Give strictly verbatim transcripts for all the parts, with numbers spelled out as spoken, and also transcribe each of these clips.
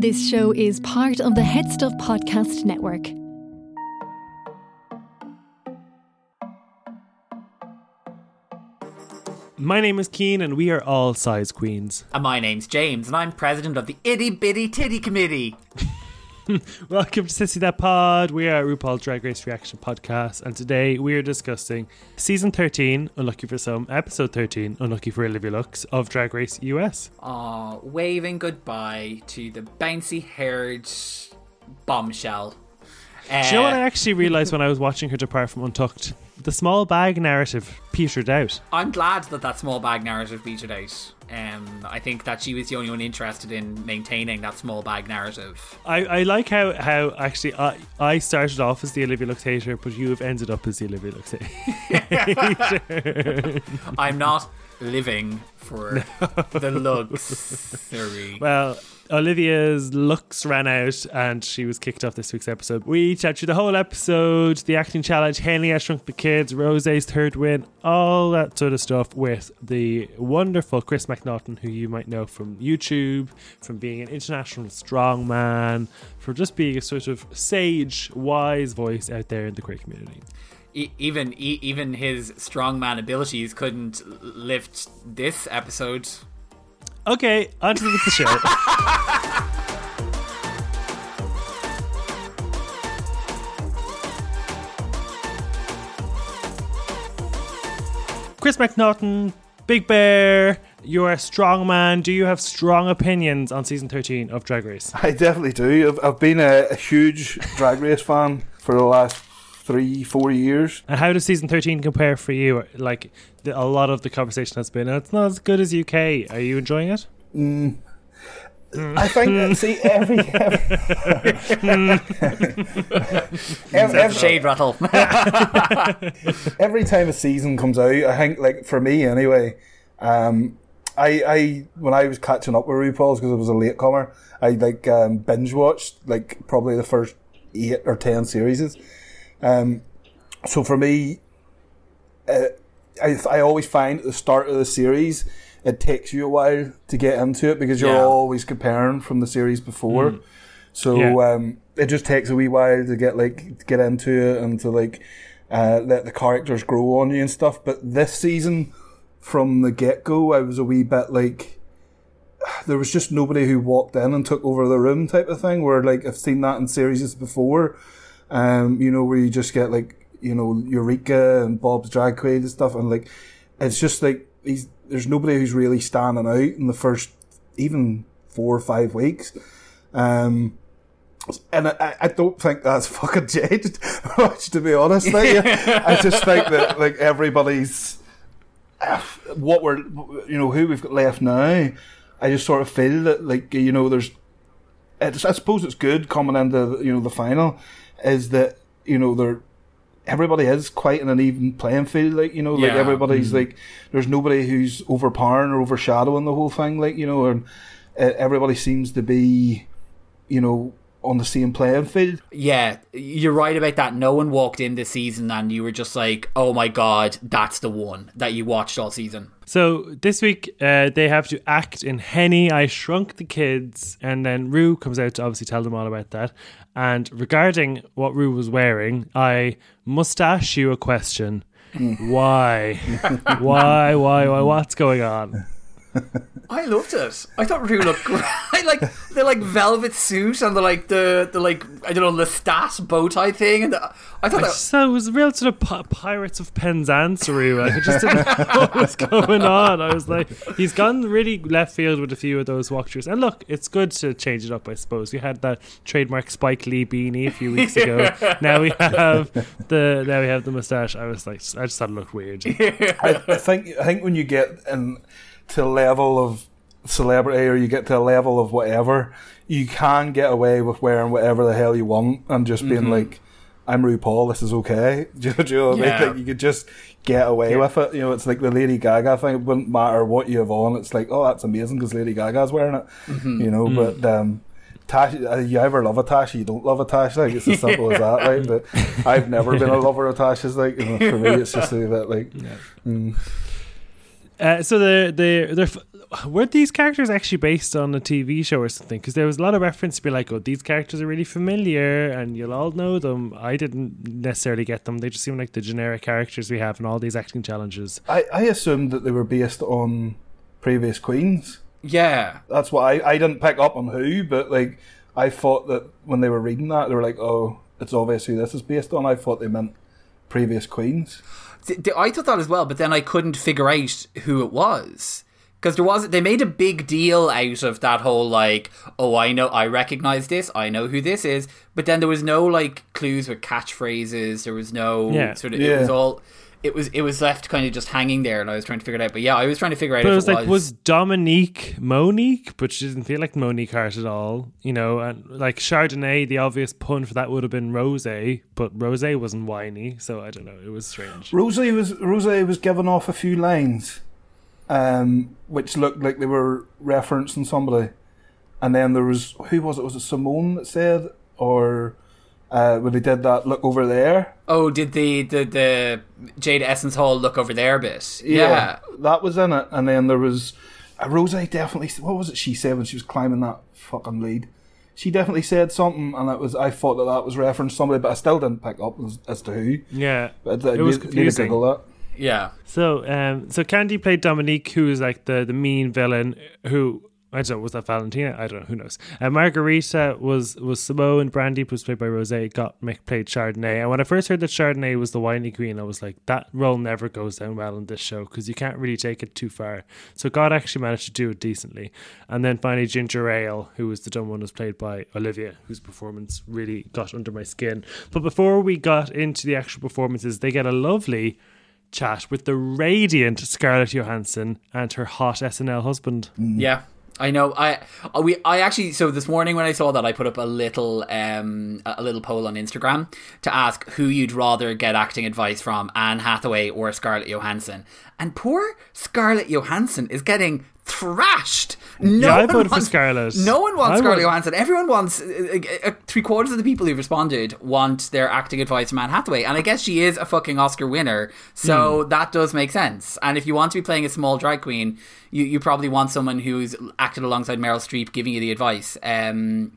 This show is part of the Head Stuff Podcast Network. My name is Cian and we are all size queens. And my name's James and I'm president of the Itty Bitty Titty Committee. Welcome to Sissy That Pod. We are RuPaul's Drag Race Reaction Podcast, and today we are discussing Season thirteen, unlucky for some, Episode thirteen, unlucky for Olivia Lux, of Drag Race U S. Aw, waving goodbye to the bouncy-haired bombshell. Uh, Do you know what I actually realised when I was watching her depart from Untucked? The small bag narrative petered out. I'm glad that that small bag narrative petered out. Um, I think that she was the only one interested in maintaining that small bag narrative. I, I like how, how actually I, I started off as the Olivia Lux hater, but you have ended up as the Olivia Lux hater. I'm not living for no. the luxury. Well, Olivia's looks ran out and she was kicked off this week's episode. We chat through the whole episode, the acting challenge, Henley, I Shrunk the Kids, Rosé's third win, all that sort of stuff with the wonderful Chris McNaghten, who you might know from YouTube, from being an international strongman, from just being a sort of sage, wise voice out there in the queer community. Even even his strongman abilities couldn't lift this episode. Okay, on to the show. Chris McNaghten, Big Bear, you're a strong man. Do you have strong opinions on Season thirteen of Drag Race? I definitely do. I've, I've been a, a huge Drag Race fan for the last three, four years. And how does Season thirteen compare for you? Like, the, a lot of the conversation has been, it's not as good as U K. Are you enjoying it? Mm. Mm. I think that, see, every... every, every, every shade rattle. Every time a season comes out, I think, like, for me anyway, um, I, I when I was catching up with RuPaul's, because I was a latecomer, I, like, um, binge-watched, like, probably the first eight or ten series. Um, so for me, uh, I, I always find at the start of the series it takes you a while to get into it because you're yeah. always comparing from the series before. Mm. So yeah. um, it just takes a wee while to get like to get into it and to like uh, let the characters grow on you and stuff. But this season, from the get go, I was a wee bit like there was just nobody who walked in and took over the room type of thing. Where like I've seen that in series before. Um, you know, where you just get like, you know, Eureka and Bob's Drag Queen and stuff, and like, it's just like these. There's nobody who's really standing out in the first even four or five weeks, um, and I, I don't think that's fucking changed much, to be honest. Like, yeah. I just think that like everybody's uh, what we're, you know, who we've got left now. I just sort of feel that like, you know, there's. It's, I suppose it's good coming into, you know, the final. Is that, you know, they're everybody is quite in an even playing field, like, you know, like yeah. everybody's mm-hmm. like there's nobody who's overpowering or overshadowing the whole thing, like, you know, and uh, everybody seems to be, you know, on the same playing field. Yeah, you're right about that. No one walked in this season and you were just like, oh my god, that's the one that you watched all season. So this week uh, they have to act in Henny, I Shrunk the Kids, and then Ru comes out to obviously tell them all about that. And regarding what Ru was wearing, I must ask you a question. Why? Why, why, why, what's going on? I loved it. I thought Ru looked great. Like the like velvet suit and the like the the like I don't know the Lestat bow tie thing and the, I thought I that so it was a real sort of p- Pirates of Penzance Ru. I just didn't know what was going on. I was like, he's gone really left field with a few of those walkthroughs. And look, it's good to change it up, I suppose. We had that trademark Spike Lee beanie a few weeks ago. Yeah. Now we have the now we have the mustache. I was like, I just thought it looked weird. Yeah. I, I think I think when you get and. Um, to a level of celebrity or you get to a level of whatever, you can get away with wearing whatever the hell you want and just being mm-hmm. like, I'm RuPaul, this is okay. Do you, do you know what yeah. I mean? Like, you could just get away yeah. with it. You know, it's like the Lady Gaga thing. It wouldn't matter what you have on. It's like, oh, that's amazing because Lady Gaga's wearing it. Mm-hmm. You know, mm-hmm. but um, Tash, you either love a Tash or you don't love a Tash. Like, it's as simple as that. Like, but I've never been a lover of Tashes. Like, you know, for me, it's just a bit like... Yeah. Mm. Uh, so the the the weren't these characters actually based on a T V show or something? Because there was a lot of reference to be like, oh, these characters are really familiar and you'll all know them. I didn't necessarily get them. They just seem like the generic characters we have in all these acting challenges. I, I assumed that they were based on previous queens. Yeah. That's what I, I didn't pick up on who, but like I thought that when they were reading that, they were like, oh, it's obvious who this is based on. I thought they meant previous queens. I thought that as well, but then I couldn't figure out who it was, because there was they made a big deal out of that whole like, oh, I know, I recognize this, I know who this is, but then there was no like clues with catchphrases. There was no yeah. sort of yeah. it was all it was it was left kind of just hanging there, and I was trying to figure it out. But yeah, I was trying to figure out. But if it was like, was. was Dominique Monique, but she didn't feel like Monique Hart at all, you know. And like Chardonnay, the obvious pun for that would have been Rosé, but Rosé wasn't whiny, so I don't know. It was strange. Rosé was Rosé was given off a few lines, um, which looked like they were referencing somebody, and then there was who was it? Was it Symone that said or? Uh, when they did that look over there. Oh, did the, the, the Jade Essence Hall look over there bit? Yeah, yeah. That was in it. And then there was... Uh, Rosé definitely... What was it she said when she was climbing that fucking lead? She definitely said something, and it was I thought that that was referenced to somebody, but I still didn't pick up as, as to who. Yeah. But I, I it was need, confusing. Need to Google that. Yeah. So, um, so Candy played Dominique, who is like the, the mean villain who... I don't know, was that Valentina? I don't know, who knows? Uh, Margarita was, was Symone, Brandy was played by Rosé, Gottmik played Chardonnay. And when I first heard that Chardonnay was the whiny queen, I was like, that role never goes down well in this show because you can't really take it too far. So God actually managed to do it decently. And then finally Ginger Ale, who was the dumb one, was played by Olivia, whose performance really got under my skin. But before we got into the actual performances, they get a lovely chat with the radiant Scarlett Johansson and her hot S N L husband. Yeah. I know. I we I actually so this morning when I saw that, I put up a little um a little poll on Instagram to ask who you'd rather get acting advice from, Anne Hathaway or Scarlett Johansson. And poor Scarlett Johansson is getting thrashed. No yeah, I voted for Scarlett. No one wants I Scarlett want... Johansson. Everyone wants uh, uh, three quarters of the people who responded want their acting advice from Anne Hathaway, and I guess she is a fucking Oscar winner, so mm. that does make sense. And if you want to be playing a small drag queen, you you probably want someone who's acted alongside Meryl Streep giving you the advice. Um,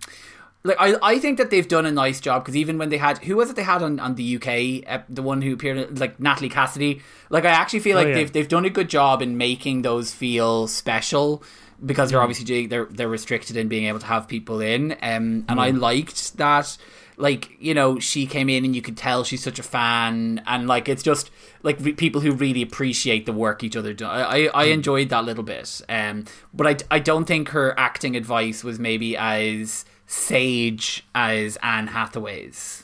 like I, I think that they've done a nice job, because even when they had who was it they had on, on the U K uh, the one who appeared like Natalie Cassidy, like I actually feel like oh, yeah. they've they've done a good job in making those feel special, because they're mm. obviously they're they're restricted in being able to have people in, um, and mm. I liked that. Like, you know, she came in and you could tell she's such a fan, and like it's just like re- people who really appreciate the work each other do. I, I, I enjoyed that little bit, um, but I, I don't think her acting advice was maybe as sage as Anne Hathaway's.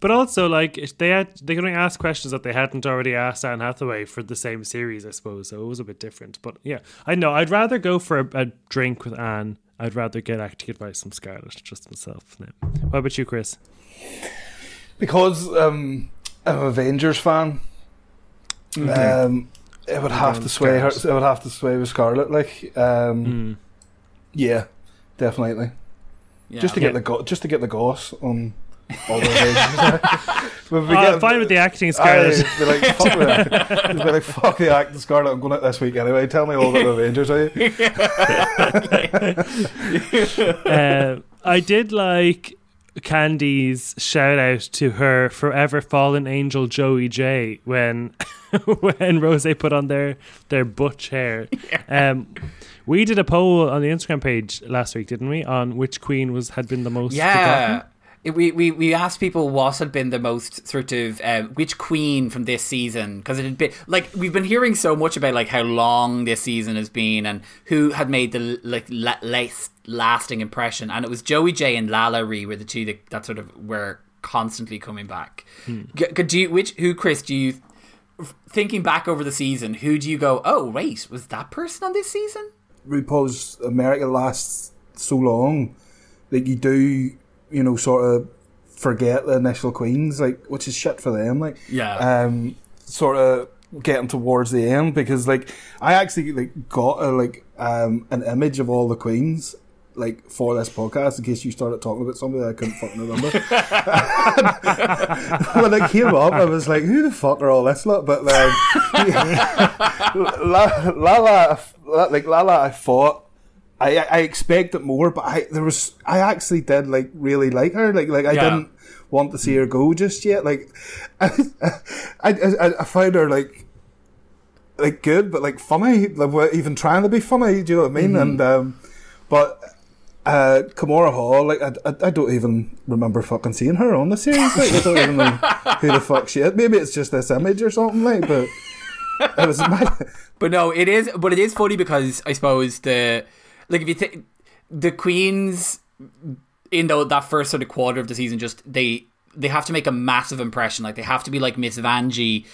But also, like, they had they're going to ask questions that they hadn't already asked Anne Hathaway for the same series, I suppose. So it was a bit different. But yeah, I know I'd rather go for a, a drink with Anne. I'd rather get acting advice from Scarlett, just myself. No. What about you, Chris? Because um, I'm an Avengers fan, mm-hmm. um, it would have to sway her. It would have to sway with Scarlett. Like, um, mm. yeah, definitely. Yeah. Just to get yeah. the go- just to get the goss on. All the Avengers. we oh, get, fine with the acting, Scarlett. Be like, fuck the, be like, fuck the acting, Scarlett. I'm going out this week anyway. Tell me all about the Avengers, are you? uh, I did like Candy's shout out to her forever fallen angel Joey Jay when when Rosé put on their their butch hair. Yeah. Um, we did a poll on the Instagram page last week, didn't we? On which queen was had been the most yeah. forgotten. We, we we asked people what had been the most sort of uh, which queen from this season, because it had been like we've been hearing so much about like how long this season has been and who had made the like la- last lasting impression, and it was Joey Jay and Lala Ri were the two that, that sort of were constantly coming back. Hmm. G- do you, which who Chris do you thinking back over the season? Who do you go? Oh wait, was that person on this season? RuPaul's America lasts so long that like you do. You know, sort of forget the initial queens, like which is shit for them, like yeah, um, sort of getting towards the end, because like I actually like got a, like um an image of all the queens like for this podcast in case you started talking about somebody that I couldn't fucking remember. When I came up, I was like, who the fuck are all this lot? But like, Lala, Lala, like Lala, I thought I I expected more, but I there was I actually did like really like her. Like like I yeah. didn't want to see her go just yet. Like I I, I, I found her like. Like good, but like funny, like even trying to be funny. Do you know what I mean? Mm-hmm. And um, but uh, Kimora Hall, like I, I, I don't even remember fucking seeing her on the series. Like I don't even know who the fuck she is. Maybe it's just this image or something. Like, but it was my. But no, it is. But it is funny because I suppose the like if you think the queens in the, that first sort of quarter of the season, just they they have to make a massive impression. Like they have to be like Miss Vanjie.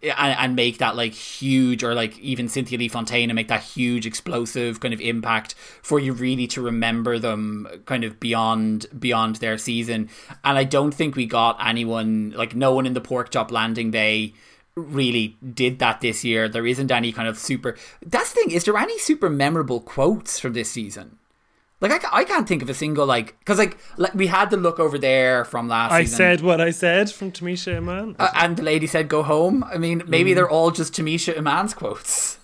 And, and make that like huge, or like even Cynthia Lee Fontaine, and make that huge explosive kind of impact for you really to remember them kind of beyond beyond their season. And I don't think we got anyone, like no one in the pork chop landing day really did that this year. There isn't any kind of super, that's the thing, is there any super memorable quotes from this season? Like, I, I can't think of a single, like... Because, like, like, we had the look over there from last I season. I said what I said from Tamisha Iman. Uh, and the lady said, go home. I mean, maybe mm. they're all just Tamisha Iman's quotes.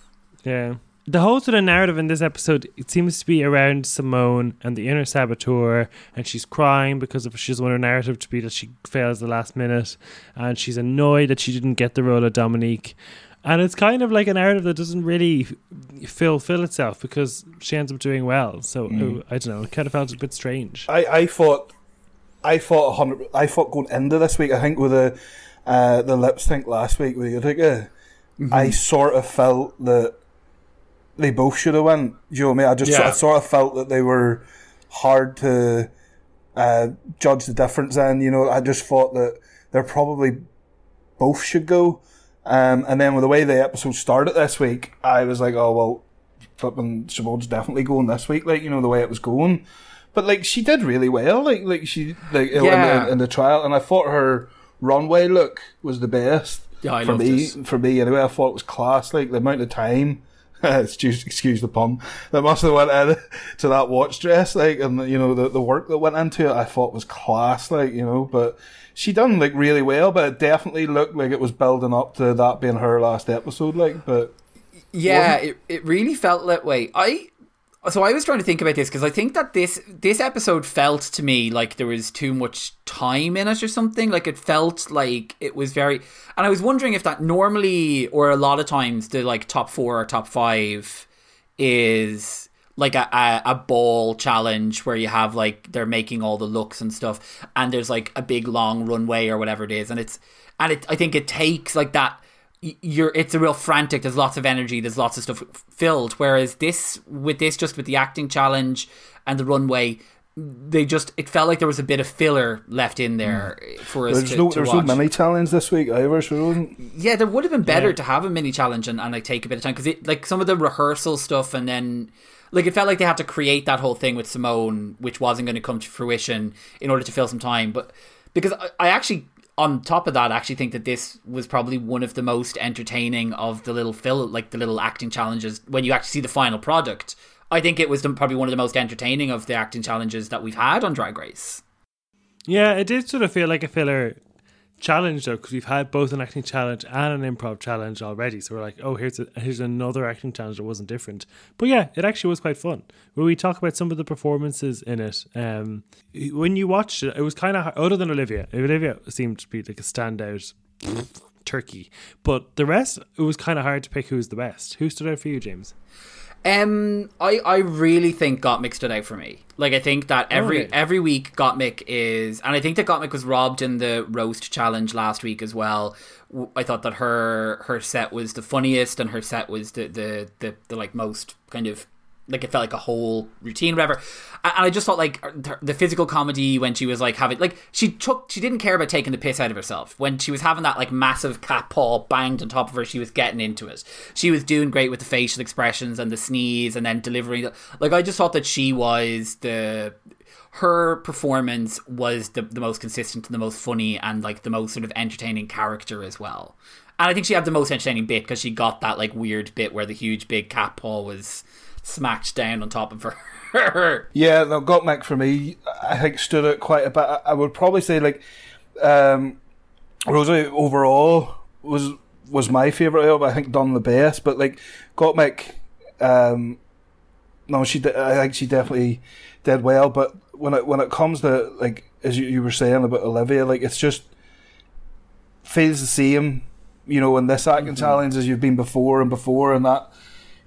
Yeah. The whole sort of narrative in this episode, it seems to be around Symone and the inner saboteur. And she's crying because of, she doesn't want her narrative to be that she fails the last minute. And she's annoyed that she didn't get the role of Dominique. And it's kind of like a narrative that doesn't really fulfill itself because she ends up doing well. So mm. I don't know. It kind of felt a bit strange. I, I thought, I thought one hundred. I thought going into this week, I think with the uh, the lip sync last week with Eureka, mm-hmm. I sort of felt that they both should have won. Do you know what I mean? I just yeah. I sort of felt that they were hard to uh, judge the difference in. You know, I just thought that they're probably both should go. Um, and then with the way the episode started this week, I was like, oh, well, flipping Simone's definitely going this week, like, you know, the way it was going. But, like, she did really well, like, like she, like, yeah. in, the, in the trial, and I thought her runway look was the best. Yeah, I for me, this. For me, anyway, I thought it was class, like, the amount of time, excuse, excuse the pun, that must have went in to that watch dress, like, and, you know, the, the work that went into it, I thought was class, like, you know, but... She done like really well, but it definitely looked like it was building up to that being her last episode. Like, but yeah, it, it really felt that way. I so I was trying to think about this because I think that this this episode felt to me like there was too much time in it or something. Like it felt like it was very, and I was wondering if that normally or a lot of times the like top four or top five is. Like a, a, a ball challenge where you have like they're making all the looks and stuff, and there's like a big long runway or whatever it is, and it's and it I think it takes like that. You're it's a real frantic. There's lots of energy. There's lots of stuff filled. Whereas this with this just with the acting challenge and the runway, they just it felt like there was a bit of filler left in there mm. for us. There's to, no to there's watch. no mini challenge this week either. So yeah, there would have been better yeah. to have a mini challenge and, and like take a bit of time because it like some of the rehearsal stuff and then. Like, it felt like they had to create that whole thing with Symone, which wasn't going to come to fruition in order to fill some time. But because I, I actually, on top of that, actually think that this was probably one of the most entertaining of the little fill, like the little acting challenges when you actually see the final product. I think it was the, probably one of the most entertaining of the acting challenges that we've had on Drag Race. Yeah, it did sort of feel like a filler challenge, though, because we've had both an acting challenge and an improv challenge already, so we're like, oh, here's a, here's another acting challenge that wasn't different. But yeah, it actually was quite fun. When we talk about some of the performances in it, um, when you watched it, it was kind of other than Olivia. Olivia seemed to be like a standout turkey, but the rest, it was kind of hard to pick who was the best. Who stood out for you, James? Um, I, I really think Gottmik stood out for me. Like, I think that every oh, okay. every week Gottmik is... And I think that Gottmik was robbed in the roast challenge last week as well. I thought that her her set was the funniest and her set was the, the, the, the like, most kind of... Like, it felt like a whole routine, whatever. And I just thought, like, the physical comedy when she was, like, having... Like, she took... She didn't care about taking the piss out of herself. When she was having that, like, massive cat paw banged on top of her, she was getting into it. She was doing great with the facial expressions and the sneeze and then delivering... Like, I just thought that she was the... Her performance was the, the most consistent and the most funny and, like, the most sort of entertaining character as well. And I think she had the most entertaining bit because she got that, like, weird bit where the huge big cat paw was... smacked down on top of her her. Yeah, no, Gottmik for me, I think stood out quite a bit. I would probably say like um, Rosé overall was was my favourite album. I think done the best, but like Gottmik, um, no, she I think she definitely did well. But when it when it comes to like as you, you were saying about Olivia, like it's just feels the same, you know, in this acting mm-hmm. challenge as you've been before and before, and that,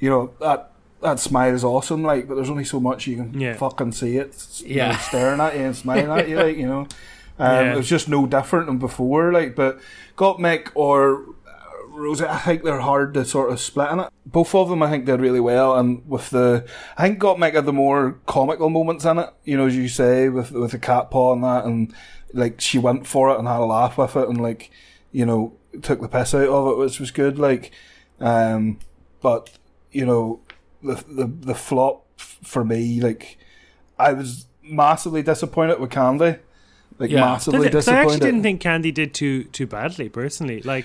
you know, that that smile is awesome, like, but there's only so much you can yeah. fucking see it, you yeah. know, staring at you and smiling at you, like, you know, um, yeah. it was just no different than before, like, but Gottmik or Rosé, I think they're hard to sort of split in it. Both of them, I think, did really well, and with the, I think Gottmik had the more comical moments in it, you know, as you say, with with the cat paw and that, and, like, she went for it and had a laugh with it, and, like, you know, took the piss out of it, which was good, like, um, but, you know, the the the flop f- for me, like, I was massively disappointed with Candy, like, yeah. massively it, disappointed. I actually didn't think Candy did too too badly, personally, like,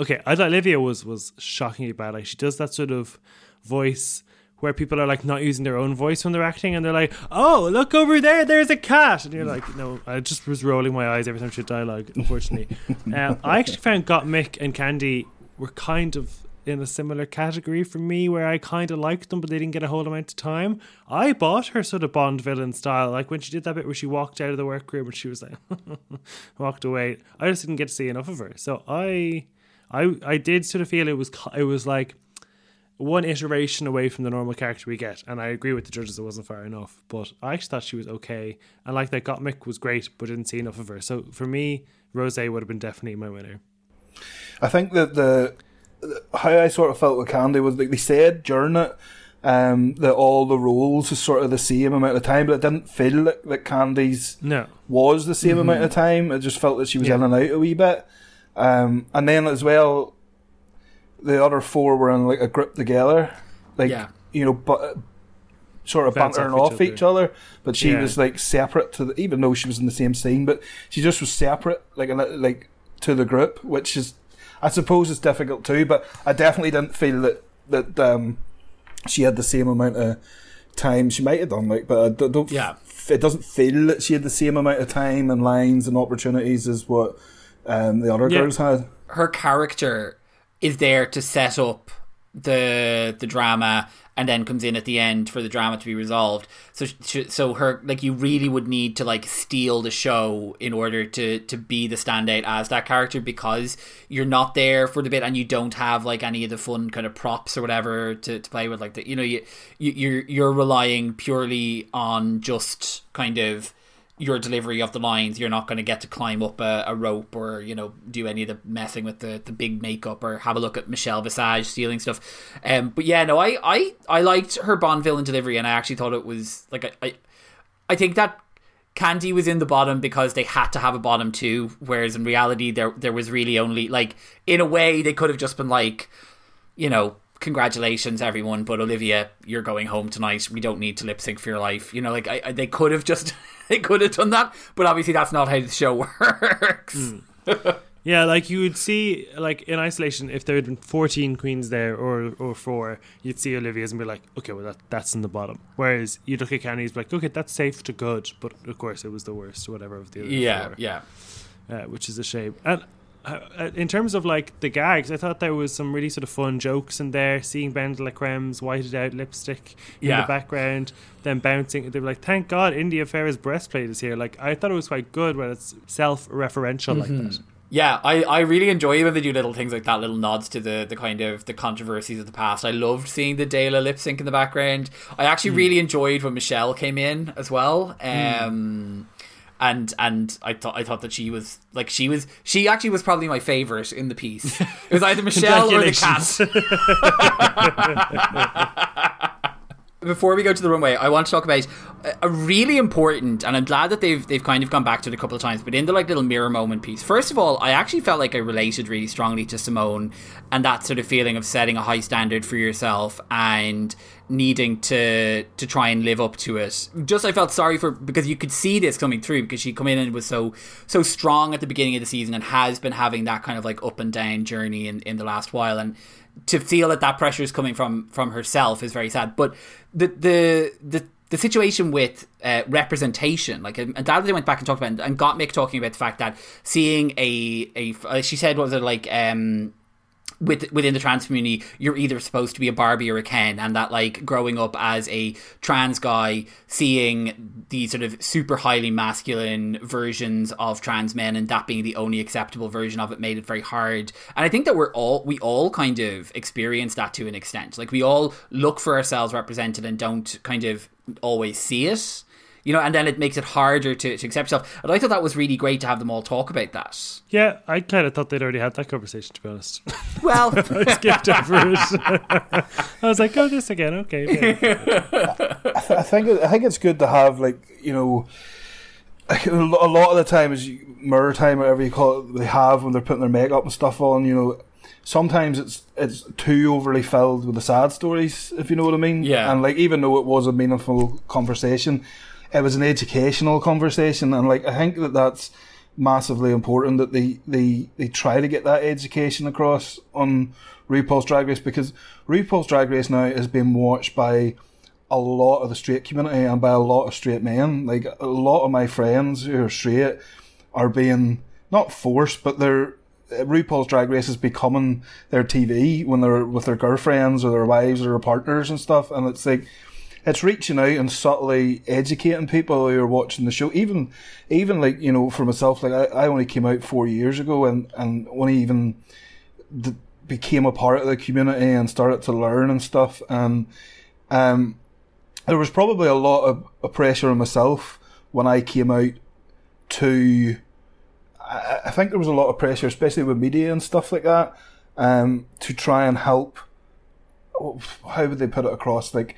okay, I thought Olivia was, was shockingly bad, like, she does that sort of voice where people are, like, not using their own voice when they're acting, and they're like, oh, look over there, there's a cat, and you're like, no, I just was rolling my eyes every time she had dialogue, unfortunately. um, I actually found Gottmik and Candy were kind of in a similar category for me, where I kind of liked them, but they didn't get a whole amount of time. I bought her sort of Bond villain style, like when she did that bit where she walked out of the workroom and she was like, walked away. I just didn't get to see enough of her, so I, I, I did sort of feel it was, it was like one iteration away from the normal character we get, and I agree with the judges, it wasn't far enough, but I actually thought she was okay, and like that Gottmik was great, but didn't see enough of her. So for me, Rosé would have been definitely my winner. I think that the how I sort of felt with Candy was like they said during it um, that all the roles is sort of the same amount of time, but it didn't feel like that Candy's no. was the same mm-hmm. amount of time. It just felt that she was yeah. in and out a wee bit. Um, and then as well, the other four were in like a group together, like yeah. you know, but sort of Bounce bantering off, each, off other. each other. But she yeah. was like separate to the, even though she was in the same scene, but she just was separate, like like to the group, which is. I suppose it's difficult too, but I definitely didn't feel that that um, she had the same amount of time. She might have done, like, but I don't. Yeah. F- it doesn't feel that she had the same amount of time and lines and opportunities as what um, the other yeah. girls had. Her character is there to set up the the drama, and then comes in at the end for the drama to be resolved. So, so her like you really would need to like steal the show in order to to be the standout as that character, because you're not there for the bit and you don't have like any of the fun kind of props or whatever to, to play with. Like the, you know, you you're you're relying purely on just kind of your delivery of the lines. You're not going to get to climb up a, a rope or, you know, do any of the messing with the, the big makeup or have a look at Michelle Visage stealing stuff. Um, but yeah, no, I, I, I liked her Bond villain delivery, and I actually thought it was like, I, I, I think that Candy was in the bottom because they had to have a bottom two. Whereas in reality, there, there was really only like, in a way they could have just been like, you know, congratulations everyone, but Olivia, you're going home tonight, we don't need to lip sync for your life, you know, like I, I, they could have just they could have done that, but obviously that's not how the show works. mm. Yeah, like you would see like in isolation if there had been fourteen queens there or or four, you'd see Olivia's and be like, okay, well that that's in the bottom, whereas you look at Candy's like, okay, that's safe to good, but of course it was the worst or whatever of the other yeah four, yeah uh, which is a shame. And in terms of like the gags, I thought there was some really sort of fun jokes in there, seeing Ben de la Creme's whited out lipstick in yeah. the background, then bouncing. They were like, thank God India Ferrer's breastplate is here. Like, I thought it was quite good when it's self-referential mm-hmm. like that. Yeah, I, I really enjoy when they do little things like that, little nods to the, the kind of the controversies of the past. I loved seeing the Dela lip sync in the background. I actually mm. really enjoyed when Michelle came in as well. Um mm. And and I thought I thought that she was like she was she actually was probably my favourite in the piece. It was either Michelle or the cat. Before we go to the runway, I want to talk about a really important, and I'm glad that they've they've kind of gone back to it a couple of times, but in the like little mirror moment piece. First of all, I actually felt like I related really strongly to Symone and that sort of feeling of setting a high standard for yourself and needing to to try and live up to it. Just I felt sorry for, because you could see this coming through, because she come in and was so so strong at the beginning of the season and has been having that kind of like up and down journey in, in the last while, and to feel that that pressure is coming from, from herself is very sad. But the the the the situation with uh, representation, like, and that they went back and talked about, and Gottmik talking about the fact that seeing a, a she said, what was it, like, um, with, within the trans community, you're either supposed to be a Barbie or a Ken, and that, like, growing up as a trans guy, seeing the sort of super highly masculine versions of trans men and that being the only acceptable version of it made it very hard. And I think that we're all, we all kind of experience that to an extent. Like, we all look for ourselves represented and don't kind of always see it, you know, and then it makes it harder to, to accept yourself. And I thought that was really great to have them all talk about that. Yeah, I kind of thought they'd already had that conversation, to be honest. Well. I skipped over it. I was like, oh, this again, okay. Yeah. I, th- I think I think it's good to have, like, you know, a lot of the time is mirror time, whatever you call it, they have when they're putting their makeup and stuff on, you know. Sometimes it's it's too overly filled with the sad stories, if you know what I mean. Yeah. And, like, even though it was a meaningful conversation, it was an educational conversation, and, like, I think that that's massively important that they, they, they try to get that education across on RuPaul's Drag Race, because RuPaul's Drag Race now is being watched by a lot of the straight community and by a lot of straight men. Like, a lot of my friends who are straight are being, not forced, but they're, RuPaul's Drag Race is becoming their T V when they're with their girlfriends or their wives or their partners and stuff, and it's like, it's reaching out and subtly educating people who are watching the show. Even, even like, you know, for myself, like, I, I only came out four years ago and, and only even d- became a part of the community and started to learn and stuff. And um, there was probably a lot of, of pressure on myself when I came out to, I, I think there was a lot of pressure, especially with media and stuff like that, um, to try and help, how would they put it across, like,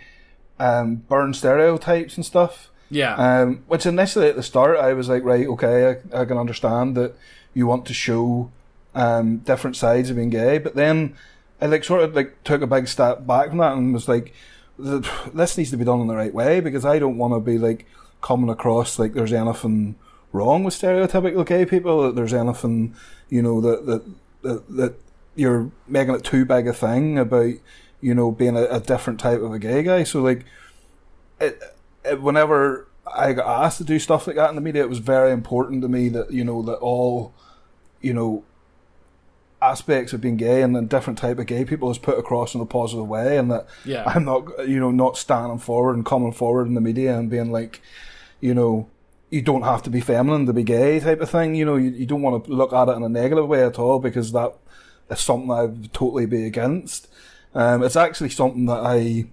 Um, burn stereotypes and stuff. Yeah. Um, which initially at the start I was like, right, okay, I, I can understand that you want to show um, different sides of being gay, but then I like sort of like took a big step back from that and was like, this needs to be done in the right way, because I don't want to be like coming across like there's anything wrong with stereotypical gay people, that there's anything, you know, that that that, that you're making it too big a thing about, you know, being a, a different type of a gay guy. So, like, it, it, whenever I got asked to do stuff like that in the media, it was very important to me that, you know, that all, you know, aspects of being gay and then different type of gay people is put across in a positive way, and that yeah. I'm not, you know, not standing forward and coming forward in the media and being like, you know, you don't have to be feminine to be gay type of thing. You know, you, you don't want to look at it in a negative way at all, because that is something I'd totally be against. Um, it's actually something that I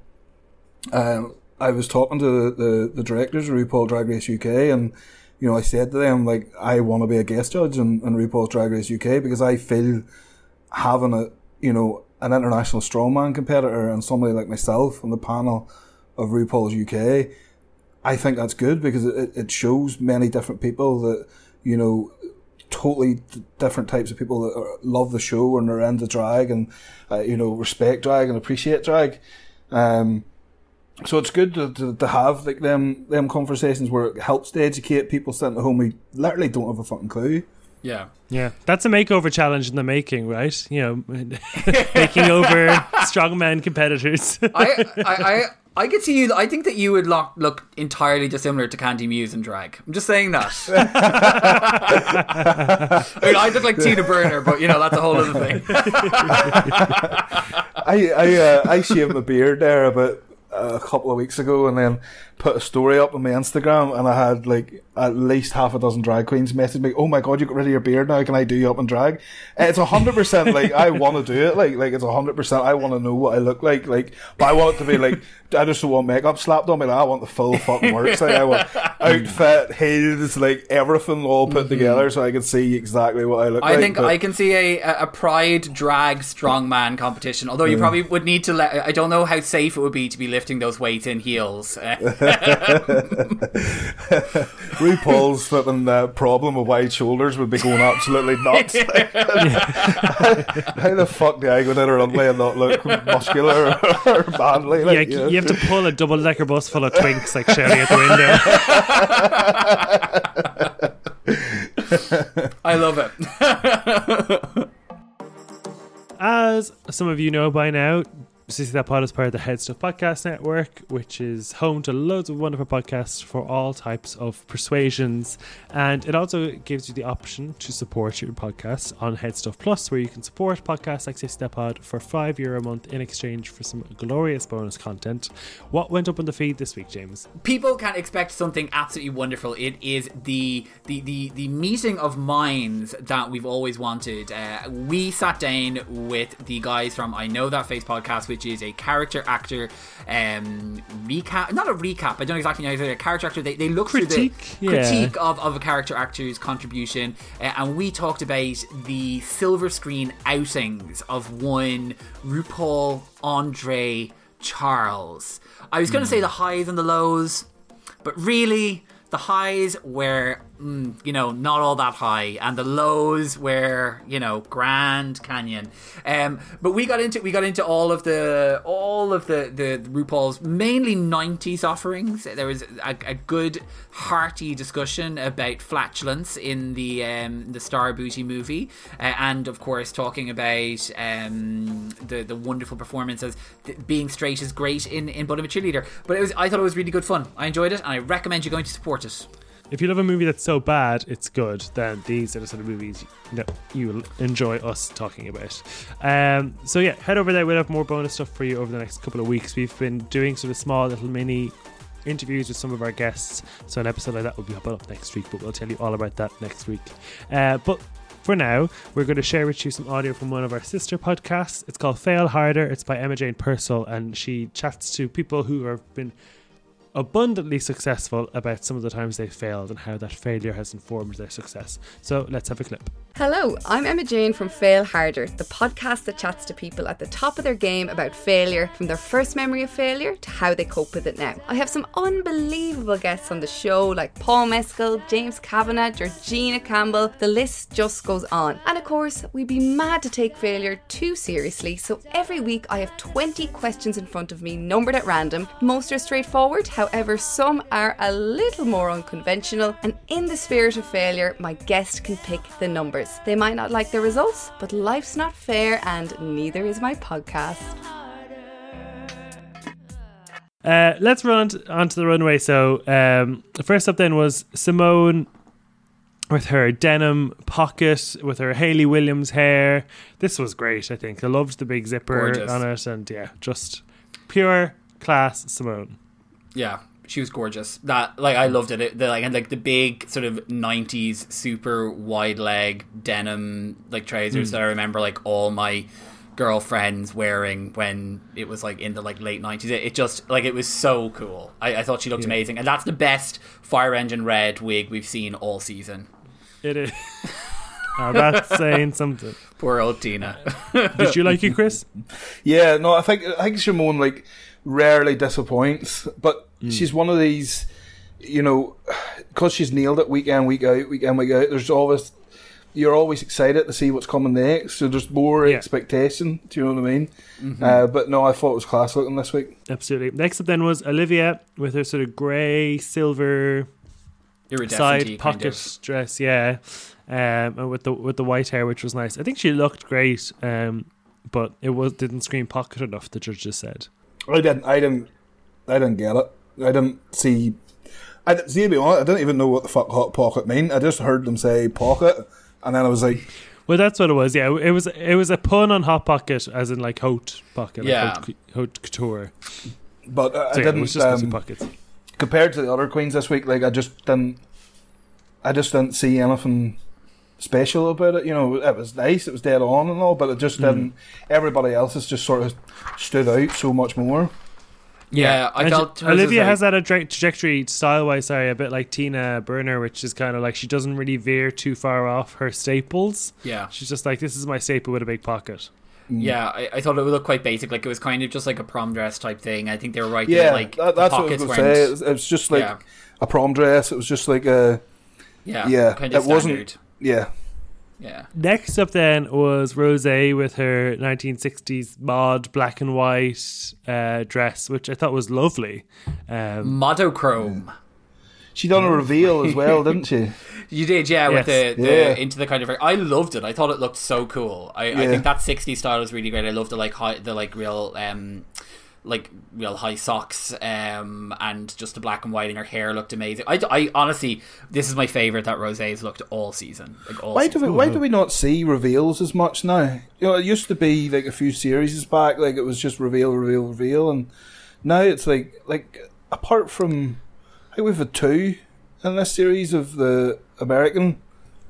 um, I was talking to the, the, the directors of RuPaul Drag Race U K, and, you know, I said to them, like, I want to be a guest judge in, in RuPaul's Drag Race U K, because I feel having a, you know, an international strongman competitor and somebody like myself on the panel of RuPaul's U K, I think that's good, because it, it shows many different people that, you know, totally different types of people that are, love the show and are into drag and, uh, you know, respect drag and appreciate drag. Um, so it's good to, to, to have, like, them them conversations where it helps to educate people sitting at home who literally don't have a fucking clue. Yeah. Yeah. That's a makeover challenge in the making, right? You know, making over strongman competitors. I, I, I, I could see you. I think that you would look, look entirely dissimilar to Candy Muse in drag. I'm just saying that. I mean, I look like Tina Burner, but, you know, that's a whole other thing. I I, uh, I shaved my beard there about a couple of weeks ago, and then put a story up on my Instagram, and I had like at least half a dozen drag queens message me, "Oh my god, you got rid of your beard now? Can I do you up in drag?" It's a hundred percent like I want to do it. Like like it's a hundred percent. I want to know what I look like. Like, but I want it to be like, I just don't want makeup slapped on me. Like, I want the full fucking works. Like, I want outfit, heels, like everything all put mm-hmm. together, so I can see exactly what I look I like. I think but... I can see a a pride drag strongman competition. Although you yeah. probably would need to let. I don't know how safe it would be to be lifting those weights in heels. RuPaul's flipping the problem of wide shoulders would be going absolutely nuts. How the fuck do I go down a runway and not look muscular or manly? Like, yeah, you, know? You have to pull a double decker bus full of twinks like Sherry at the window. I love it. As some of you know by now, Sissy That Pod is part of the Head Stuff Podcast Network, which is home to loads of wonderful podcasts for all types of persuasions. And it also gives you the option to support your podcast on Head Stuff Plus, where you can support podcasts like Sissy That Pod for five euro a month in exchange for some glorious bonus content. What went up on the feed this week, James? People can expect something absolutely wonderful. It is the the the, the meeting of minds that we've always wanted. Uh, we sat down with the guys from I Know That Face podcast, which is a character actor um, recap, not a recap, I don't exactly know, a character actor, they, they look critique, through the yeah. critique of, of a character actor's contribution, uh, and we talked about the silver screen outings of one RuPaul Andre Charles. I was going to mm. say the highs and the lows, but really the highs were, mm, you know, not all that high, and the lows were, you know, Grand Canyon. Um, but we got into we got into all of the all of the, the RuPaul's mainly nineties offerings. There was a, a good hearty discussion about flatulence in the um, the Star Booty movie, uh, and of course talking about um, the the wonderful performances. Being straight is great in in But I'm a Cheerleader. But it was I thought it was really good fun. I enjoyed it, and I recommend you going to support. If you love a movie that's so bad it's good, then these are the sort of movies that you will enjoy us talking about. Um, so yeah, head over there. We'll have more bonus stuff for you over the next couple of weeks. We've been doing sort of small little mini interviews with some of our guests, so an episode like that will be up next week, but we'll tell you all about that next week. Uh, but for now, we're going to share with you some audio from one of our sister podcasts. It's called Fail Harder. It's by Emma Jane Purcell, and she chats to people who have been abundantly successful about some of the times they failed and how that failure has informed their success. So let's have a clip. Hello, I'm Emma Jane from Fail Harder, the podcast that chats to people at the top of their game about failure, from their first memory of failure to how they cope with it now. I have some unbelievable guests on the show like Paul Mescal, James Kavanagh, Georgina Campbell, the list just goes on. And of course, we'd be mad to take failure too seriously, so every week I have twenty questions in front of me, numbered at random. Most are straightforward, however, some are a little more unconventional, and in the spirit of failure, my guest can pick the numbers. They might not like the results, but life's not fair, and neither is my podcast. Uh, let's run onto the runway. So um, first up then was Symone with her denim pocket, with her Hayley Williams hair. This was great, I think. I loved the big zipper gorgeous. On it, and yeah, just pure class Symone. Yeah. She was gorgeous. That like I loved it. it the, like and like the big sort of nineties super wide leg denim like trousers mm. that I remember like all my girlfriends wearing when it was like in the like late nineties. It, it just like it was so cool. I, I thought she looked yeah. amazing, and that's the best fire engine red wig we've seen all season. It is. Now that's saying something. Poor old Tina. Did you like it, Chris? Yeah. No, I think I think Symone like rarely disappoints, but. Mm. She's one of these, you know, because she's nailed it week in, week out, week in, week out. There's always, you're always excited to see what's coming next. So there's more yeah. expectation. Do you know what I mean? Mm-hmm. Uh, but no, I thought it was class looking this week. Absolutely. Next up then was Olivia with her sort of grey, silver side pocket kind of. dress, yeah, um, and with the with the white hair, which was nice. I think she looked great, um, but it was didn't scream pocket enough. The judges said, I didn't, I didn't, I didn't get it. I didn't see. I see. To be honest, I didn't even know what the fuck hot pocket mean. I just heard them say pocket, and then I was like, "Well, that's what it was." Yeah, it was. It was a pun on hot pocket, as in like haute pocket, yeah, like haute, haute couture. But uh, so, I yeah, didn't. It was just um, pockets. Compared to the other queens this week, like I just didn't. I just didn't see anything special about it. You know, it was nice. It was dead on and all, but it just mm. didn't. Everybody else has just sort of stood out so much more. Yeah, yeah, I felt she, Olivia like, has that a tra- trajectory style-wise, sorry, a bit like Tina Burner, which is kind of like she doesn't really veer too far off her staples. Yeah, she's just like, this is my staple with a big pocket. Mm. Yeah, I, I thought it would look quite basic. Like it was kind of just like a prom dress type thing. I think they were right. Yeah, there, like that, that's the pockets what I was going to say. It was just like yeah. a prom dress. It was just like a yeah, yeah. Kind of it standard. Wasn't yeah. Yeah. Next up then was Rosé with her nineteen sixties mod black and white uh, dress, which I thought was lovely. Um, Monochrome. She done a reveal as well, didn't she? You did, yeah, yes. with the, the yeah. into the kind of... I loved it. I thought it looked so cool. I, yeah. I think that sixties style is really great. I loved the, like, high, the, like, real... Um, like real high socks um, and just the black and white, and her hair looked amazing. I, I honestly, this is my favourite that Rosé's looked all season. Like all why season. do we why do we not see reveals as much now? You know, it used to be like a few series back, like it was just reveal, reveal, reveal, and now it's like like apart from I think we've had two in this series of the American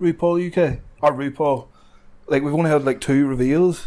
RuPaul U K or RuPaul, like we've only had like two reveals.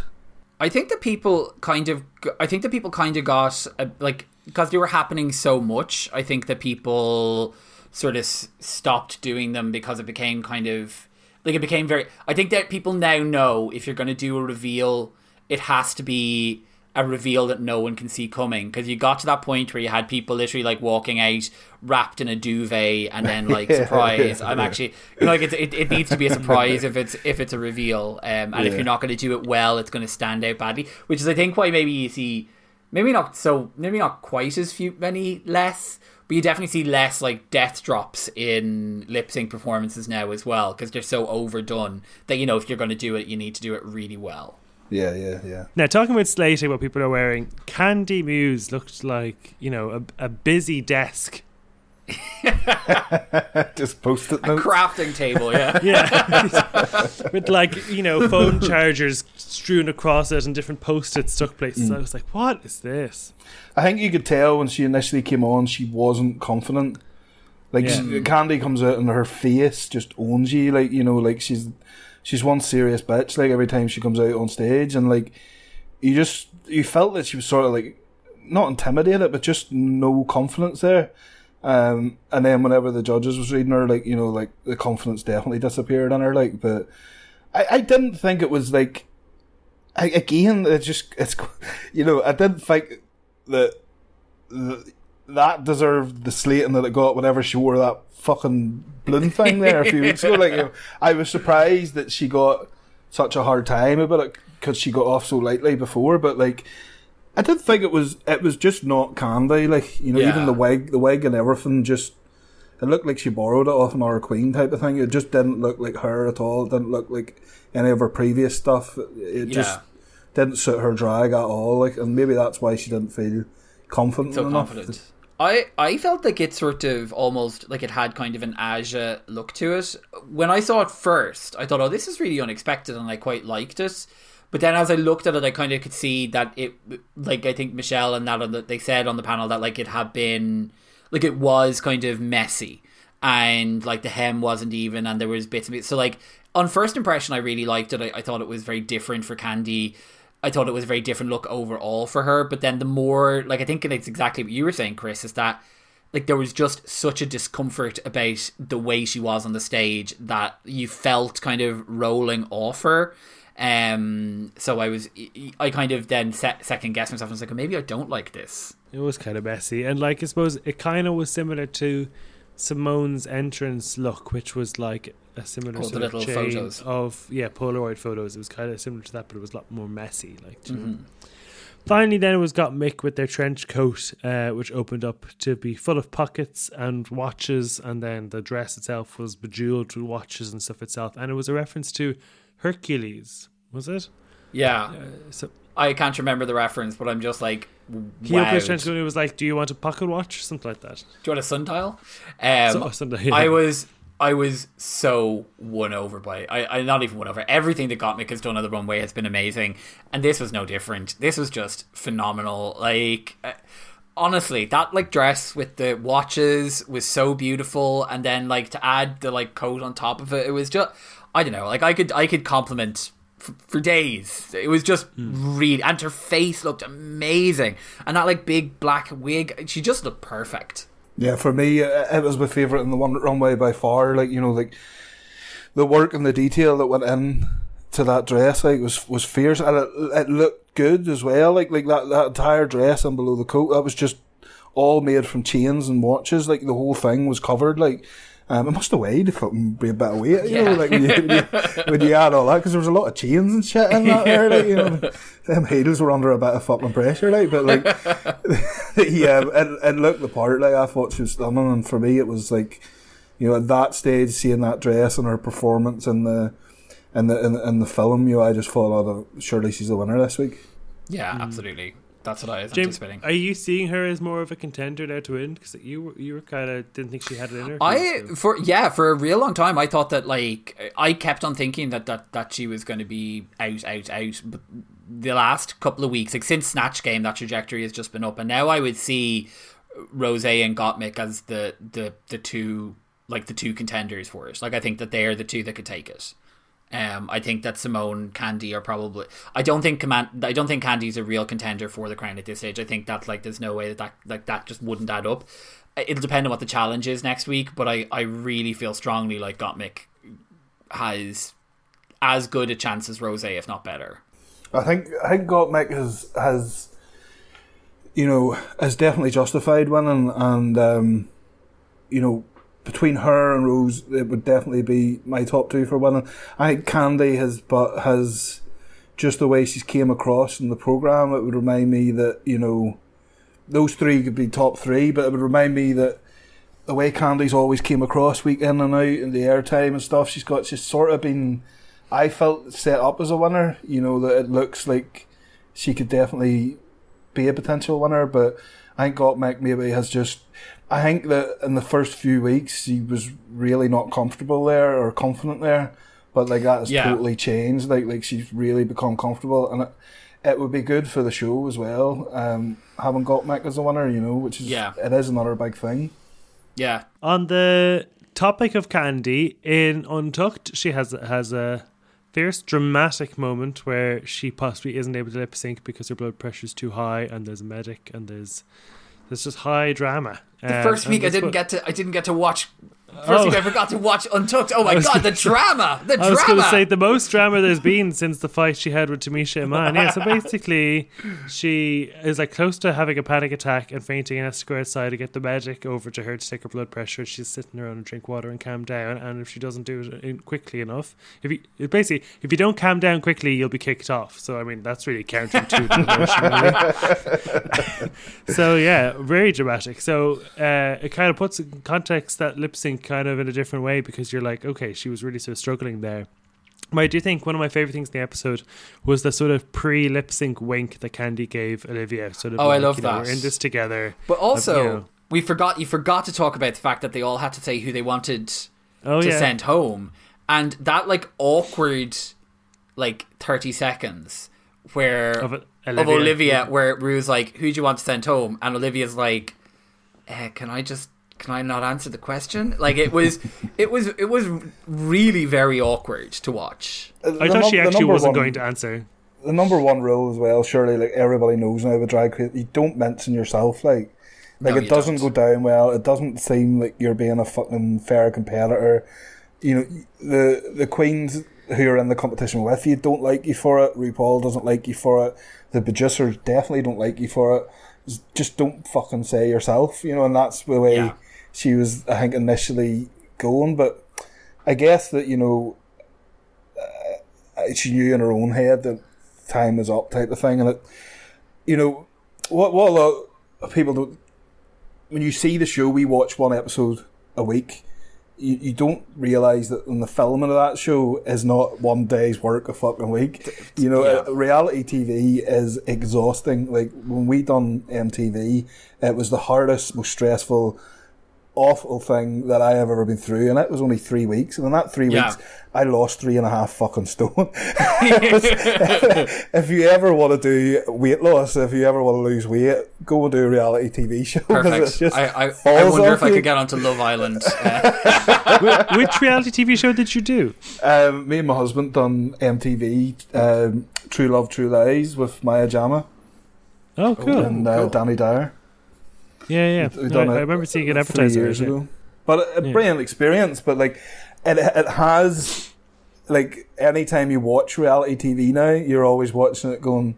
I think the people kind of, I think the people kind of got uh, like, because they were happening so much. I think the people sort of s- stopped doing them because it became kind of like it became very. I think that people now know if you're going to do a reveal, it has to be a reveal that no one can see coming, because you got to that point where you had people literally like walking out wrapped in a duvet and then like surprise I'm actually you know, like it's, it it needs to be a surprise if it's if it's a reveal um, and yeah. if you're not going to do it well, it's going to stand out badly, which is I think why maybe you see maybe not so maybe not quite as few many less but you definitely see less like death drops in lip sync performances now as well, because they're so overdone that you know if you're going to do it you need to do it really well. Yeah, yeah, yeah. Now, talking about slating what people are wearing, Candy Muse looked like, you know, a, a busy desk. Just post-it notes. A crafting table, yeah. Yeah. With, like, you know, phone chargers strewn across it and different post-its stuck places. Mm. I was like, what is this? I think you could tell when she initially came on, she wasn't confident. Like, yeah. she, Candy comes out and her face just owns you. Like, you know, like she's... She's one serious bitch, like, every time she comes out on stage, and, like, you just, you felt that she was sort of, like, not intimidated, but just no confidence there. Um, and then whenever the judges was reading her, like, you know, like, the confidence definitely disappeared on her, like, but I, I didn't think it was, like, I, again, it just, it's, you know, I didn't think that the, that deserved the slating that it got whenever she wore that fucking balloon thing there a few weeks ago. Like, you know, I was surprised that she got such a hard time about it because she got off so lightly before. But like, I did think it was it was just not Candy. Like, you know, yeah. even the wig, the wig and everything, just it looked like she borrowed it off an Our Queen type of thing. It just didn't look like her at all. It didn't look like any of her previous stuff. It, it yeah. just didn't suit her drag at all. Like, and maybe that's why she didn't feel confident so enough. Confident. To, I, I felt like it sort of almost like it had kind of an Aja look to it. When I saw it first, I thought, oh, this is really unexpected, and I quite liked it. But then as I looked at it, I kind of could see that it, like, I think Michelle and that, they said on the panel that, like, it had been, like, it was kind of messy. And, like, the hem wasn't even, and there was bits and bits. So, like, on first impression, I really liked it. I, I thought it was very different for Candy. I thought it was a very different look overall for her. But then the more, like, I think it's exactly what you were saying, Chris, is that, like, there was just such a discomfort about the way she was on the stage that you felt kind of rolling off her. Um, so I was, I kind of then second guessed myself and was like, oh, maybe I don't like this. It was kind of messy. And, like, I suppose it kind of was similar to Simone's entrance look, which was like a similar oh, sort of chain photos. of yeah Polaroid photos. It was kind of similar to that, but it was a lot more messy. Like, mm-hmm. Finally, then it was Gottmik with their trench coat, uh, which opened up to be full of pockets and watches, and then the dress itself was bejeweled with watches and stuff itself, and it was a reference to Hercules, was it? Yeah. Uh, so I can't remember the reference, but I'm just like, wow. He was like, do you want a pocket watch or something like that? Do you want a sundial? Um, so, sundial yeah. I was I was so won over by it. I, I not even won over. Everything that Gottmik has done on the runway has been amazing. And this was no different. This was just phenomenal. Like, uh, honestly, that like dress with the watches was so beautiful. And then like to add the like coat on top of it, it was just, I don't know. Like I could I could compliment for days. It was just mm. really, and her face looked amazing, and that like big black wig, she just looked perfect. Yeah, for me it was my favourite in the one runway by far. Like, you know, like the work and the detail that went in to that dress, like, was was fierce, and it, it looked good as well. Like like that, that entire dress and below the coat, that was just all made from chains and watches. Like, the whole thing was covered. Like, um, it must have weighed a bit of weight, you yeah. know, like, when you, when, you, when you add all that, because there was a lot of chains and shit in that there, like, you know. Them heels were under a bit of fucking pressure, like, but, like, yeah, it, it looked the part, like, I thought she was stunning, and for me, it was, like, you know, at that stage, seeing that dress and her performance in the in the in, in the film, you know, I just thought, oh, surely she's the winner this week. Yeah, mm. absolutely. That's what I was James, anticipating. Are you seeing her as more of a contender now to win? Because you you were kind of didn't think she had it in her. I so. for yeah for a real long time I thought that, like, I kept on thinking that that, that she was going to be out out out. But the last couple of weeks, like since Snatch Game, that trajectory has just been up, and now I would see Rosé and Gottmik as the the the two. Like the two contenders for us. Like, I think that they are the two that could take it. Um, I think that Symone, Candy are probably. I don't think Command. I don't think Candy's a real contender for the crown at this stage. I think that's like there's no way that, that like that just wouldn't add up. It'll depend on what the challenge is next week. But I, I really feel strongly like Gottmik has as good a chance as Rosé, if not better. I think I think Gottmik has has you know has definitely justified winning, and um, you know. Between her and Rose, it would definitely be my top two for winning. I think Candy has, but has just the way she's came across in the programme, it would remind me that, you know, those three could be top three, but it would remind me that the way Candy's always came across week in and out and the airtime and stuff, she's got, she's sort of been, I felt, set up as a winner, you know, that it looks like she could definitely be a potential winner, but I think Gottmik maybe has just... I think that in the first few weeks she was really not comfortable there or confident there, but like that has yeah. totally changed. Like like she's really become comfortable, and it, it would be good for the show as well. Um, having Gottmik as a winner, you know, which is yeah. it is another big thing. Yeah. On the topic of Candy in Untucked, she has has a fierce, dramatic moment where she possibly isn't able to lip sync because her blood pressure is too high, and there's a medic, and there's. It's just high drama. The um, first week I didn't what... get to. I didn't get to watch. First oh. week I forgot to watch Untucked. Oh my god, the say, drama! The I drama. I was going to say the most drama there's been since the fight she had with Tamisha Iman. Yeah, so basically she is like close to having a panic attack and fainting, and has to go outside to get the medic over to her to take her blood pressure. She's sitting around and drink water and calm down. And if she doesn't do it quickly enough, if you basically if you don't calm down quickly, you'll be kicked off. So I mean that's really counterintuitive. So yeah, very dramatic. So uh, it kind of puts in context that lip sync. Kind of in a different way, because you're like, okay, she was really sort of struggling there. But I do think one of my favorite things in the episode was the sort of pre lip sync wink that Candy gave Olivia. Sort of, oh, like, I love that. Know, we're in this together. But also, of, you know, we forgot you forgot to talk about the fact that they all had to say who they wanted oh, to yeah. send home, and that like awkward, like thirty seconds where of, of Olivia, of Olivia yeah. where Rue's like, "Who do you want to send home?" and Olivia's like, eh, "Can I just." Can I not answer the question? Like it was, it was, it was really very awkward to watch. I the thought num- she actually wasn't one, going to answer. The number one rule as well, surely, like everybody knows now with drag queen, you don't mention yourself. Like, like no, it doesn't don't. go down well. It doesn't seem like you're being a fucking fair competitor. You know, the the queens who are in the competition with you don't like you for it. RuPaul doesn't like you for it. The producers definitely don't like you for it. Just don't fucking say yourself, you know, and that's the way. Yeah. She was, I think, initially going, but I guess that, you know, uh, she knew in her own head that time was up type of thing. And, it, you know, what, what a lot of people don't... When you see the show, we watch one episode a week. You, you don't realise that in the filming of that show is not one day's work a fucking week. You know, yeah. reality T V is exhausting. Like, when we done M T V, it was the hardest, most stressful... awful thing that I have ever been through, and it was only three weeks. And in that three yeah. weeks, I lost three and a half fucking stone. If you ever want to do weight loss, if you ever want to lose weight, go and do a reality T V show. Perfect. I, I, I wonder if you. I could get onto Love Island. Uh. Which reality T V show did you do? Um, me and my husband done M T V, um, True Love, True Lies with Maya Jama. Oh, cool! And uh, cool. Danny Dyer. Yeah, yeah. No, I remember seeing an advertiser years ago. Yeah. But a, a brilliant yeah. experience. But like, it it has like any time you watch reality T V now, you're always watching it going,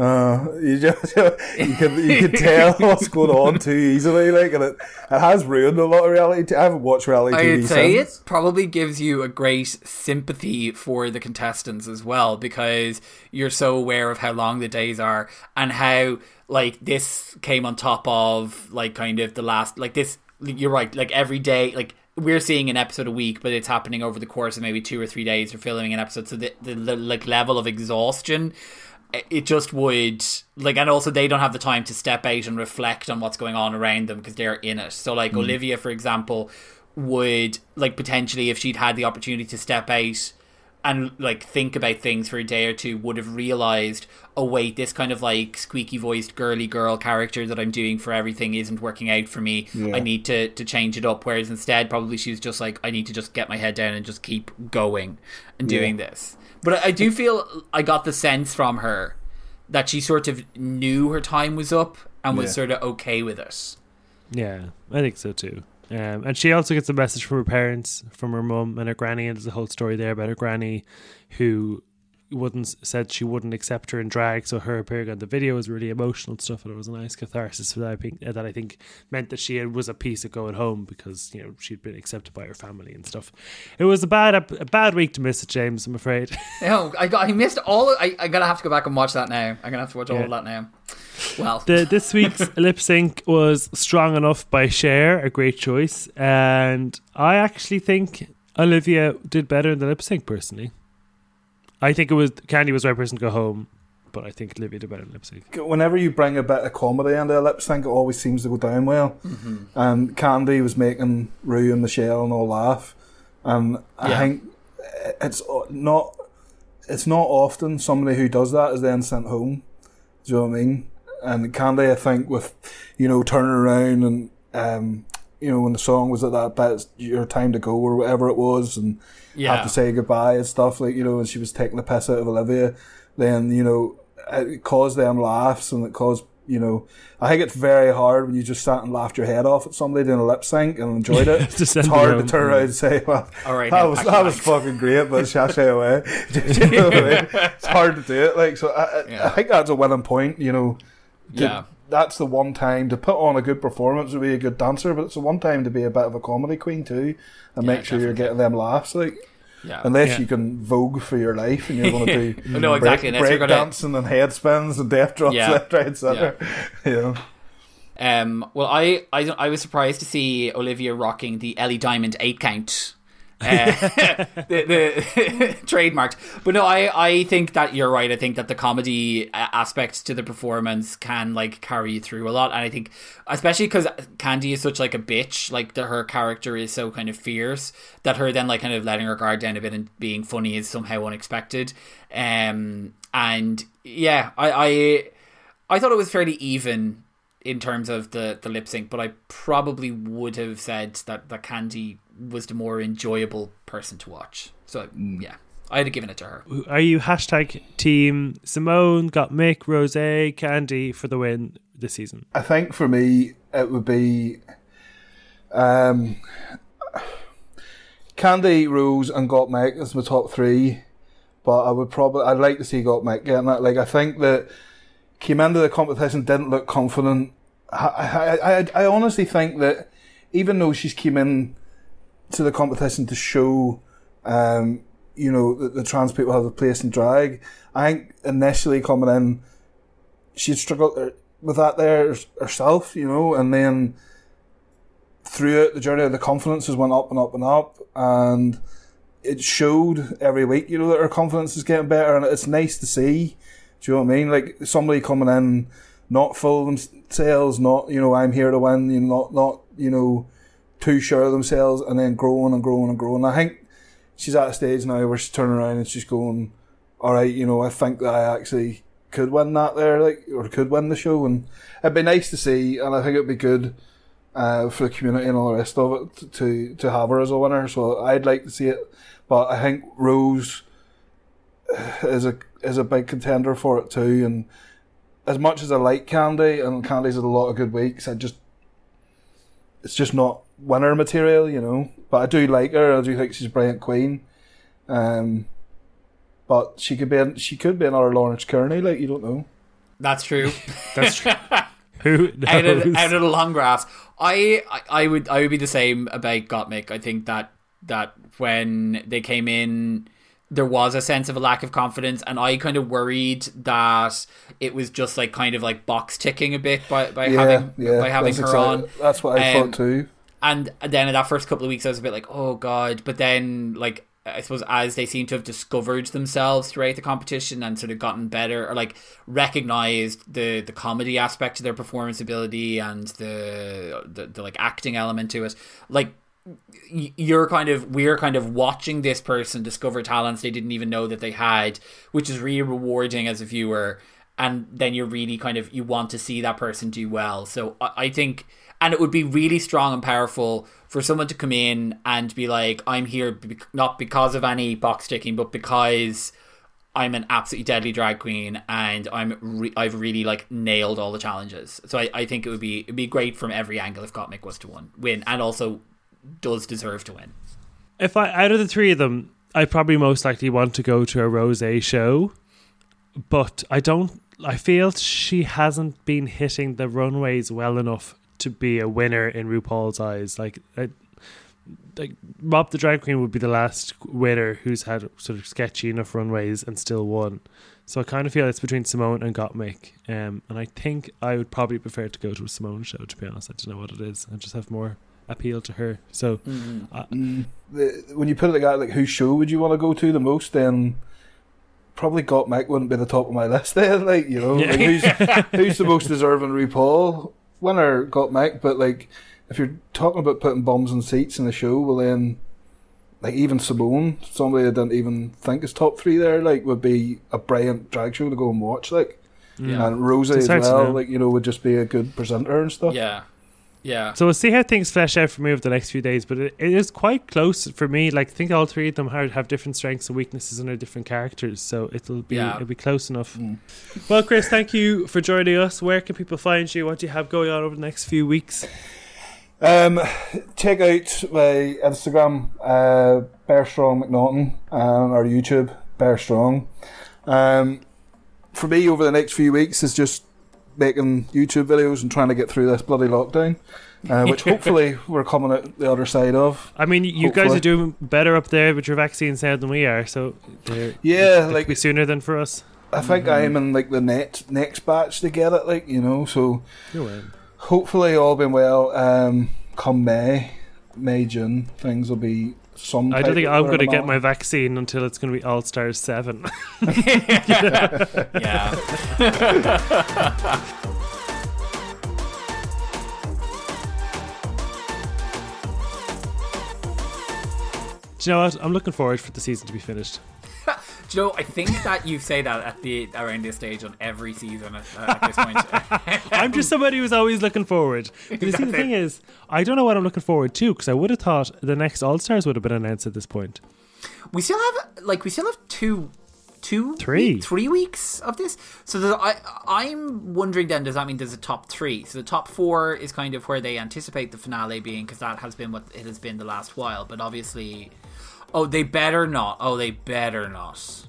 Uh, you just you can you can tell what's going on too easily, like, and it, it has ruined a lot of reality. T- I haven't watched reality I'd T V since. I'd say it probably gives you a great sympathy for the contestants as well, because you're so aware of how long the days are and how, like, this came on top of, like, kind of the last, like, this. You're right. Like, every day, like, we're seeing an episode a week, but it's happening over the course of maybe two or three days. We're filming an episode, so the, the, the like level of exhaustion. It just would, like, and also they don't have the time to step out and reflect on what's going on around them because they're in it. So, like, mm. Olivia, for example, would, like, potentially, if she'd had the opportunity to step out and, like, think about things for a day or two, would have realised, oh, wait, this kind of, like, squeaky-voiced, girly girl character that I'm doing for everything isn't working out for me. Yeah. I need to, to change it up. Whereas instead, probably she was just like, I need to just get my head down and just keep going and doing yeah. this. But I do feel I got the sense from her that she sort of knew her time was up and was yeah. sort of okay with it. Yeah, I think so too. Um, and she also gets a message from her parents, from her mum and her granny, and there's a whole story there about her granny who wouldn't said she wouldn't accept her in drag, so her appearing on the video was really emotional and stuff, and it was a nice catharsis for that, I think, that I think meant that she was at peace at going home because, you know, she'd been accepted by her family and stuff. It was a bad a bad week to miss it, James, I'm afraid. No, I got I missed all. I I gotta have to go back and watch that now. I'm gonna have to watch all yeah. of that now. Well, the, this week's lip sync was Strong Enough by Cher, a great choice, and I actually think Olivia did better in the lip sync personally. I think it was Candy was the right person to go home, but I think Olivia did better in lip sync. Whenever you bring a bit of comedy into a lip sync, it always seems to go down well. Mm-hmm. And Candy was making Rue and Michelle and all laugh, and yeah. I think it's not it's not often somebody who does that is then sent home. Do you know what I mean? And Candy, I think, with, you know, turning around and um, you know, when the song was at that bit, it's your time to go or whatever it was, and yeah. have to say goodbye and stuff, like, you know, and she was taking the piss out of Olivia, then, you know, it caused them laughs, and it caused, you know, I think it's very hard when you just sat and laughed your head off at somebody doing a lip sync and enjoyed it. It's hard to turn around and say, well, all right, that, was, that was fucking great, but sashay away. You know what I mean? It's hard to do it, like, so I, yeah. I think that's a winning point, you know. To, yeah. That's the one time to put on a good performance to be a good dancer, but it's the one time to be a bit of a comedy queen too, and yeah, make sure definitely. You're getting them laughs. Like, yeah, unless yeah. you can vogue for your life and you're going to do no, break, exactly. break gonna... dancing and head spins and death drops yeah. left, right, center. Yeah. You know. Um. Well, I, I I was surprised to see Olivia rocking the Ellie Diamond eight count. uh, the, the trademarked, but no, I, I think that you're right. I think that the comedy aspects to the performance can, like, carry you through a lot, and I think especially because Candy is such, like, a bitch, like, the, her character is so kind of fierce that her then, like, kind of letting her guard down a bit and being funny is somehow unexpected. Um, and yeah, I I, I thought it was fairly even in terms of the, the lip sync, but I probably would have said that that Candy was the more enjoyable person to watch. So yeah, I'd have given it to her. Are you hashtag team Symone, Gottmik, Rosé, Candy for the win this season? I think for me it would be um, Candy, Rose and Gottmik as my top three, but I would probably I'd like to see Gottmik getting that. Like, I think that came into the competition, didn't look confident. I, I, I, I honestly think that even though she's came in to the competition to show, um, you know, that the trans people have a place in drag, I think initially coming in, she struggled with that there herself, you know, and then throughout the journey, the confidence has went up and up and up, and it showed every week, you know, that her confidence is getting better, and it's nice to see. Do you know what I mean? Like, somebody coming in not full of themselves, not, you know, I'm here to win, you know, not, not, you know, too sure of themselves, and then growing and growing and growing. I think she's at a stage now where she's turning around and she's going, all right, you know, I think that I actually could win that there, like, or could win the show, and it'd be nice to see, and I think it'd be good uh, for the community and all the rest of it to, to have her as a winner, so I'd like to see it, but I think Rose is a, is a big contender for it too, and as much as I like Candy, and Candy's had a lot of good weeks, I just, it's just not winner material, you know, but I do like her. I do think she's a brilliant queen, um, but she could be she could be another Lawrence Kearney, like, you don't know. That's true. That's true. Who knows? Out of, out of the long grass. I, I, I would I would be the same about Gottmik. I think that that when they came in, there was a sense of a lack of confidence, and I kind of worried that it was just like kind of like box ticking a bit by, by yeah, having yeah, by having her exactly, on. That's what I um, thought too. And then in that first couple of weeks, I was a bit like, oh god. But then, like, I suppose as they seem to have discovered themselves throughout the competition and sort of gotten better, or like recognized the, the comedy aspect of their performance ability and the, the the like acting element to it, like you're kind of we're kind of watching this person discover talents they didn't even know that they had, which is really rewarding as a viewer. And then you're really kind of you want to see that person do well. So I, I think. And it would be really strong and powerful for someone to come in and be like, I'm here be- not because of any box ticking, but because I'm an absolutely deadly drag queen and I'm re- I've really like nailed all the challenges. So I, I think it would be it'd be great from every angle if Gottmik was to win, win and also does deserve to win. If I out of the three of them, I probably most likely want to go to a Rosé show, but I don't. I feel she hasn't been hitting the runways well enough to be a winner in RuPaul's eyes. Like, I, like Bob the Drag Queen would be the last winner who's had sort of sketchy enough runways and still won. So I kind of feel it's between Symone and Gottmik. Um, and I think I would probably prefer to go to a Symone show, to be honest. I don't know what it is. I just have more appeal to her. So mm. I, mm. The, when you put it like that, like whose show would you want to go to the most, then probably Gottmik wouldn't be the top of my list then. Like, you know, yeah. like who's, who's the most deserving RuPaul? Winner Gottmik, but like if you're talking about putting bombs and seats in the show, well then like even Symone, somebody I didn't even think is top three there, like would be a brilliant drag show to go and watch, like yeah. and Rosé as well, like you know would just be a good presenter and stuff. Yeah, yeah. So we'll see how things flesh out for me over the next few days, but it, it is quite close for me. Like I think all three of them have different strengths and weaknesses and are different characters, so it'll be yeah. it'll be close enough. Mm. Well, Chris, thank you for joining us. Where can people find you? What do you have going on over the next few weeks? Um, check out my Instagram, uh, BearStrong McNaghten, and our YouTube, BearStrong. Um, for me, over the next few weeks is just making YouTube videos and trying to get through this bloody lockdown, uh, which hopefully we're coming out the other side of. I mean, you hopefully. guys are doing better up there with your vaccines now than we are, so yeah, like be sooner than for us. I think mm-hmm. I'm in like the net, next batch to get it, like you know. So hopefully, all been well. Um, come May, May June, things will be. Some I don't think I'm going to get my vaccine until it's going to be All-Stars seven. Yeah. yeah. Do you know what? I'm looking forward for the season to be finished. Do you know, I think that you say that at the around this stage on every season at, uh, at this point. I'm just somebody who's always looking forward. But you see, the thing is, I don't know what I'm looking forward to, because I would have thought the next All-Stars would have been announced at this point. We still have, like, we still have two, two, three, week, three weeks of this. So I, I'm wondering then, does that mean there's a top three? So the top four is kind of where they anticipate the finale being, because that has been what it has been the last while. But obviously... Oh, they better not. Oh, they better not.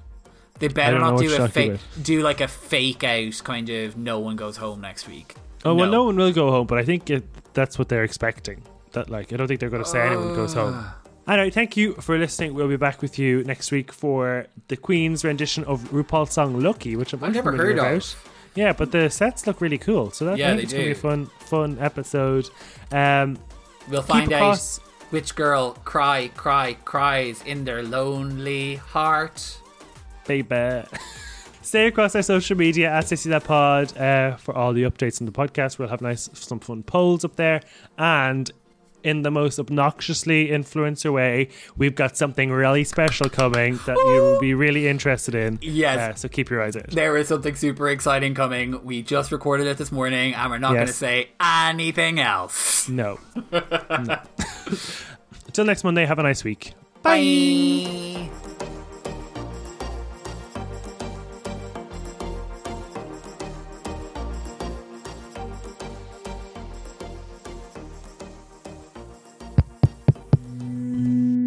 They better not do a fake, do like a fake out kind of no one goes home next week. Oh, no. Well, no one will go home, but I think it, that's what they're expecting. That like, I don't think they're going to say uh. anyone goes home. All right, thank you for listening. We'll be back with you next week for the Queen's rendition of RuPaul's song Lucky, which I've, I've never heard about. of. Yeah, but the sets look really cool. So that yeah, it's going to be a fun, fun episode. Um, we'll find out which girl cry, cry, cries in their lonely heart. Baby. Stay across our social media at Sissy That Pod uh, for all the updates on the podcast. We'll have nice, some fun polls up there. And in the most obnoxiously influencer way, we've got something really special coming that you'll be really interested in. Yes. Uh, so keep your eyes out. There is something super exciting coming. We just recorded it this morning and we're not yes. going to say anything else. No. no. Until next Monday, have a nice week. Bye. Bye.